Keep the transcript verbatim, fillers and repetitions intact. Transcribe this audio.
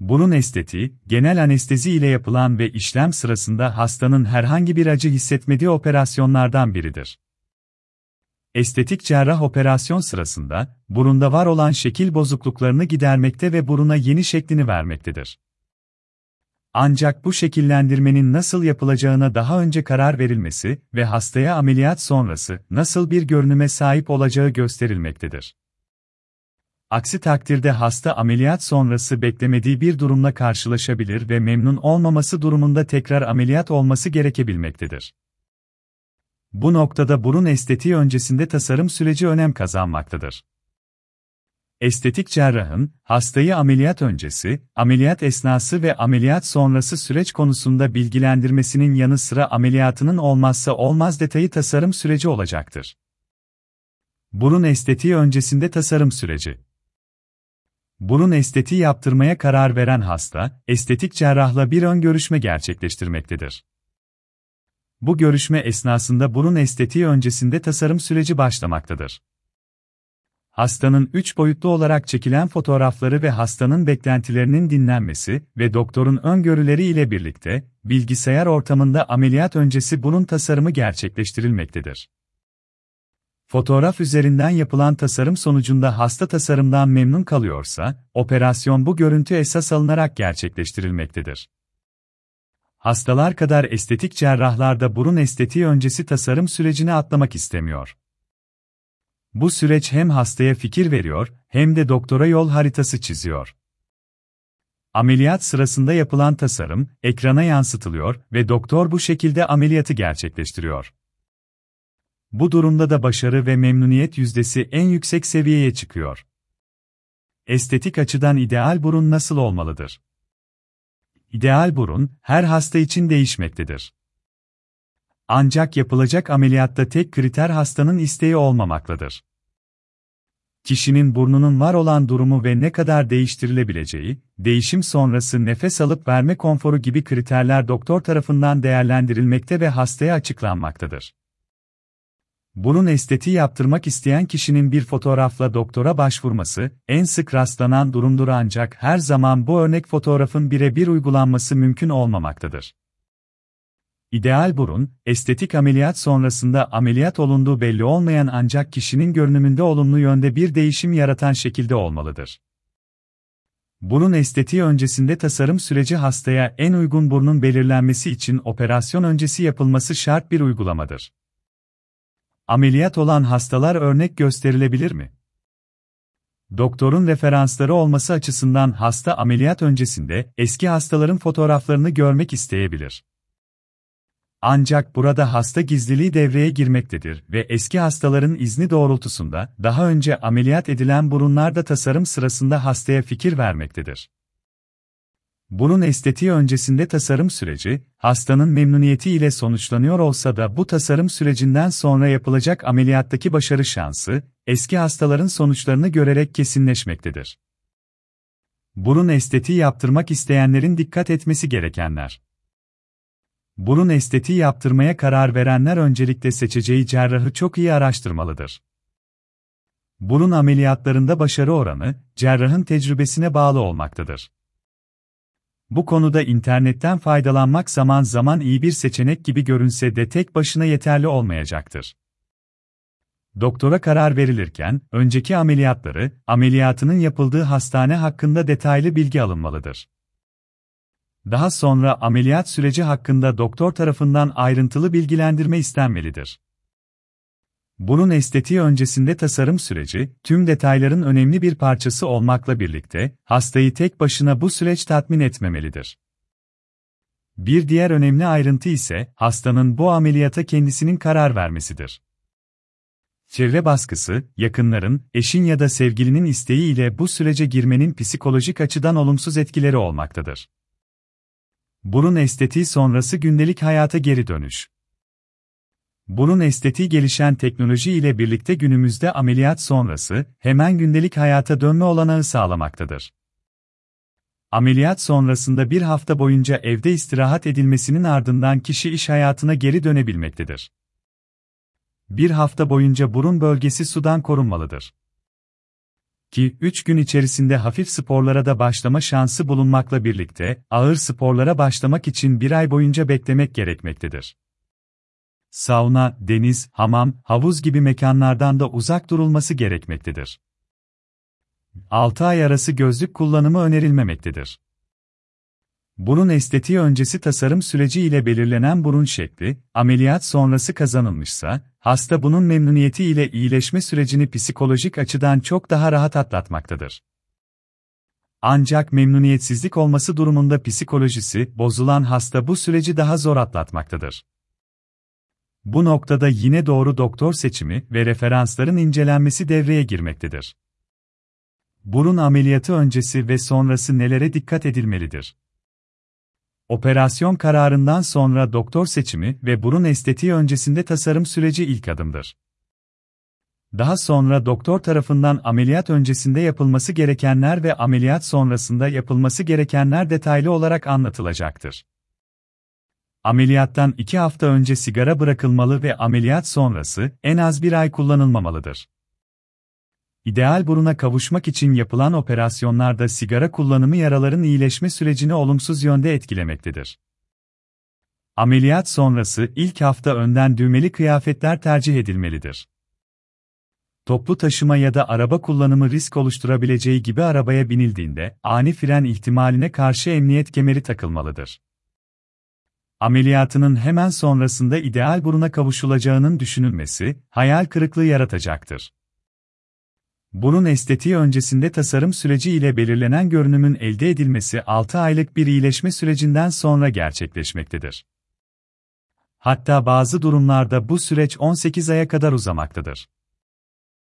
Burun estetiği, genel anestezi ile yapılan ve işlem sırasında hastanın herhangi bir acı hissetmediği operasyonlardan biridir. Estetik cerrah operasyon sırasında, burunda var olan şekil bozukluklarını gidermekte ve buruna yeni şeklini vermektedir. Ancak bu şekillendirmenin nasıl yapılacağına daha önce karar verilmesi ve hastaya ameliyat sonrası nasıl bir görünüme sahip olacağı gösterilmektedir. Aksi takdirde hasta ameliyat sonrası beklemediği bir durumla karşılaşabilir ve memnun olmaması durumunda tekrar ameliyat olması gerekebilmektedir. Bu noktada burun estetiği öncesinde tasarım süreci önem kazanmaktadır. Estetik cerrahın, hastayı ameliyat öncesi, ameliyat esnası ve ameliyat sonrası süreç konusunda bilgilendirmesinin yanı sıra ameliyatının olmazsa olmaz detayı tasarım süreci olacaktır. Burun estetiği öncesinde tasarım süreci. Burun estetiği yaptırmaya karar veren hasta, estetik cerrahla bir ön görüşme gerçekleştirmektedir. Bu görüşme esnasında burun estetiği öncesinde tasarım süreci başlamaktadır. Hastanın üç boyutlu olarak çekilen fotoğrafları ve hastanın beklentilerinin dinlenmesi ve doktorun öngörüleri ile birlikte, bilgisayar ortamında ameliyat öncesi burun tasarımı gerçekleştirilmektedir. Fotoğraf üzerinden yapılan tasarım sonucunda hasta tasarımdan memnun kalıyorsa, operasyon bu görüntü esas alınarak gerçekleştirilmektedir. Hastalar kadar estetik cerrahlar da burun estetiği öncesi tasarım sürecine atlamak istemiyor. Bu süreç hem hastaya fikir veriyor, hem de doktora yol haritası çiziyor. Ameliyat sırasında yapılan tasarım, ekrana yansıtılıyor ve doktor bu şekilde ameliyatı gerçekleştiriyor. Bu durumda da başarı ve memnuniyet yüzdesi en yüksek seviyeye çıkıyor. Estetik açıdan ideal burun nasıl olmalıdır? İdeal burun, her hasta için değişmektedir. Ancak yapılacak ameliyatta tek kriter hastanın isteği olmamaktadır. Kişinin burnunun var olan durumu ve ne kadar değiştirilebileceği, değişim sonrası nefes alıp verme konforu gibi kriterler doktor tarafından değerlendirilmekte ve hastaya açıklanmaktadır. Burun estetiği yaptırmak isteyen kişinin bir fotoğrafla doktora başvurması, en sık rastlanan durumdur ancak her zaman bu örnek fotoğrafın birebir uygulanması mümkün olmamaktadır. İdeal burun, estetik ameliyat sonrasında ameliyat olunduğu belli olmayan ancak kişinin görünümünde olumlu yönde bir değişim yaratan şekilde olmalıdır. Burun estetiği öncesinde tasarım süreci hastaya en uygun burnun belirlenmesi için operasyon öncesi yapılması şart bir uygulamadır. Ameliyat olan hastalar örnek gösterilebilir mi? Doktorun referansları olması açısından hasta ameliyat öncesinde eski hastaların fotoğraflarını görmek isteyebilir. Ancak burada hasta gizliliği devreye girmektedir ve eski hastaların izni doğrultusunda daha önce ameliyat edilen burunlar da tasarım sırasında hastaya fikir vermektedir. Burun estetiği öncesinde tasarım süreci, hastanın memnuniyeti ile sonuçlanıyor olsa da bu tasarım sürecinden sonra yapılacak ameliyattaki başarı şansı, eski hastaların sonuçlarını görerek kesinleşmektedir. Burun estetiği yaptırmak isteyenlerin dikkat etmesi gerekenler. Burun estetiği yaptırmaya karar verenler öncelikle seçeceği cerrahı çok iyi araştırmalıdır. Burun ameliyatlarında başarı oranı, cerrahın tecrübesine bağlı olmaktadır. Bu konuda internetten faydalanmak zaman zaman iyi bir seçenek gibi görünse de tek başına yeterli olmayacaktır. Doktora karar verilirken, önceki ameliyatları, ameliyatının yapıldığı hastane hakkında detaylı bilgi alınmalıdır. Daha sonra ameliyat süreci hakkında doktor tarafından ayrıntılı bilgilendirme istenmelidir. Burun estetiği öncesinde tasarım süreci, tüm detayların önemli bir parçası olmakla birlikte, hastayı tek başına bu süreç tatmin etmemelidir. Bir diğer önemli ayrıntı ise, hastanın bu ameliyata kendisinin karar vermesidir. Çevre baskısı, yakınların, eşin ya da sevgilinin isteği ile bu sürece girmenin psikolojik açıdan olumsuz etkileri olmaktadır. Burun estetiği sonrası gündelik hayata geri dönüş. Burun estetiği gelişen teknoloji ile birlikte günümüzde ameliyat sonrası, hemen gündelik hayata dönme olanağı sağlamaktadır. Ameliyat sonrasında bir hafta boyunca evde istirahat edilmesinin ardından kişi iş hayatına geri dönebilmektedir. Bir hafta boyunca burun bölgesi sudan korunmalıdır. ki üç gün içerisinde hafif sporlara da başlama şansı bulunmakla birlikte, ağır sporlara başlamak için bir ay boyunca beklemek gerekmektedir. Sauna, deniz, hamam, havuz gibi mekanlardan da uzak durulması gerekmektedir. altı ay arası gözlük kullanımı önerilmemektedir. Burun estetiği öncesi tasarım süreci ile belirlenen burun şekli, ameliyat sonrası kazanılmışsa, hasta bunun memnuniyeti ile iyileşme sürecini psikolojik açıdan çok daha rahat atlatmaktadır. Ancak memnuniyetsizlik olması durumunda psikolojisi bozulan hasta bu süreci daha zor atlatmaktadır. Bu noktada yine doğru doktor seçimi ve referansların incelenmesi devreye girmektedir. Burun ameliyatı öncesi ve sonrası nelere dikkat edilmelidir? Operasyon kararından sonra doktor seçimi ve burun estetiği öncesinde tasarım süreci ilk adımdır. Daha sonra doktor tarafından ameliyat öncesinde yapılması gerekenler ve ameliyat sonrasında yapılması gerekenler detaylı olarak anlatılacaktır. Ameliyattan iki hafta önce sigara bırakılmalı ve ameliyat sonrası en az bir ay kullanılmamalıdır. İdeal buruna kavuşmak için yapılan operasyonlarda sigara kullanımı yaraların iyileşme sürecini olumsuz yönde etkilemektedir. Ameliyat sonrası ilk hafta önden düğmeli kıyafetler tercih edilmelidir. Toplu taşıma ya da araba kullanımı risk oluşturabileceği gibi arabaya binildiğinde ani fren ihtimaline karşı emniyet kemeri takılmalıdır. Ameliyatının hemen sonrasında ideal buruna kavuşulacağının düşünülmesi hayal kırıklığı yaratacaktır. Burun estetiği öncesinde tasarım süreci ile belirlenen görünümün elde edilmesi altı aylık bir iyileşme sürecinden sonra gerçekleşmektedir. Hatta bazı durumlarda bu süreç on sekiz aya kadar uzamaktadır.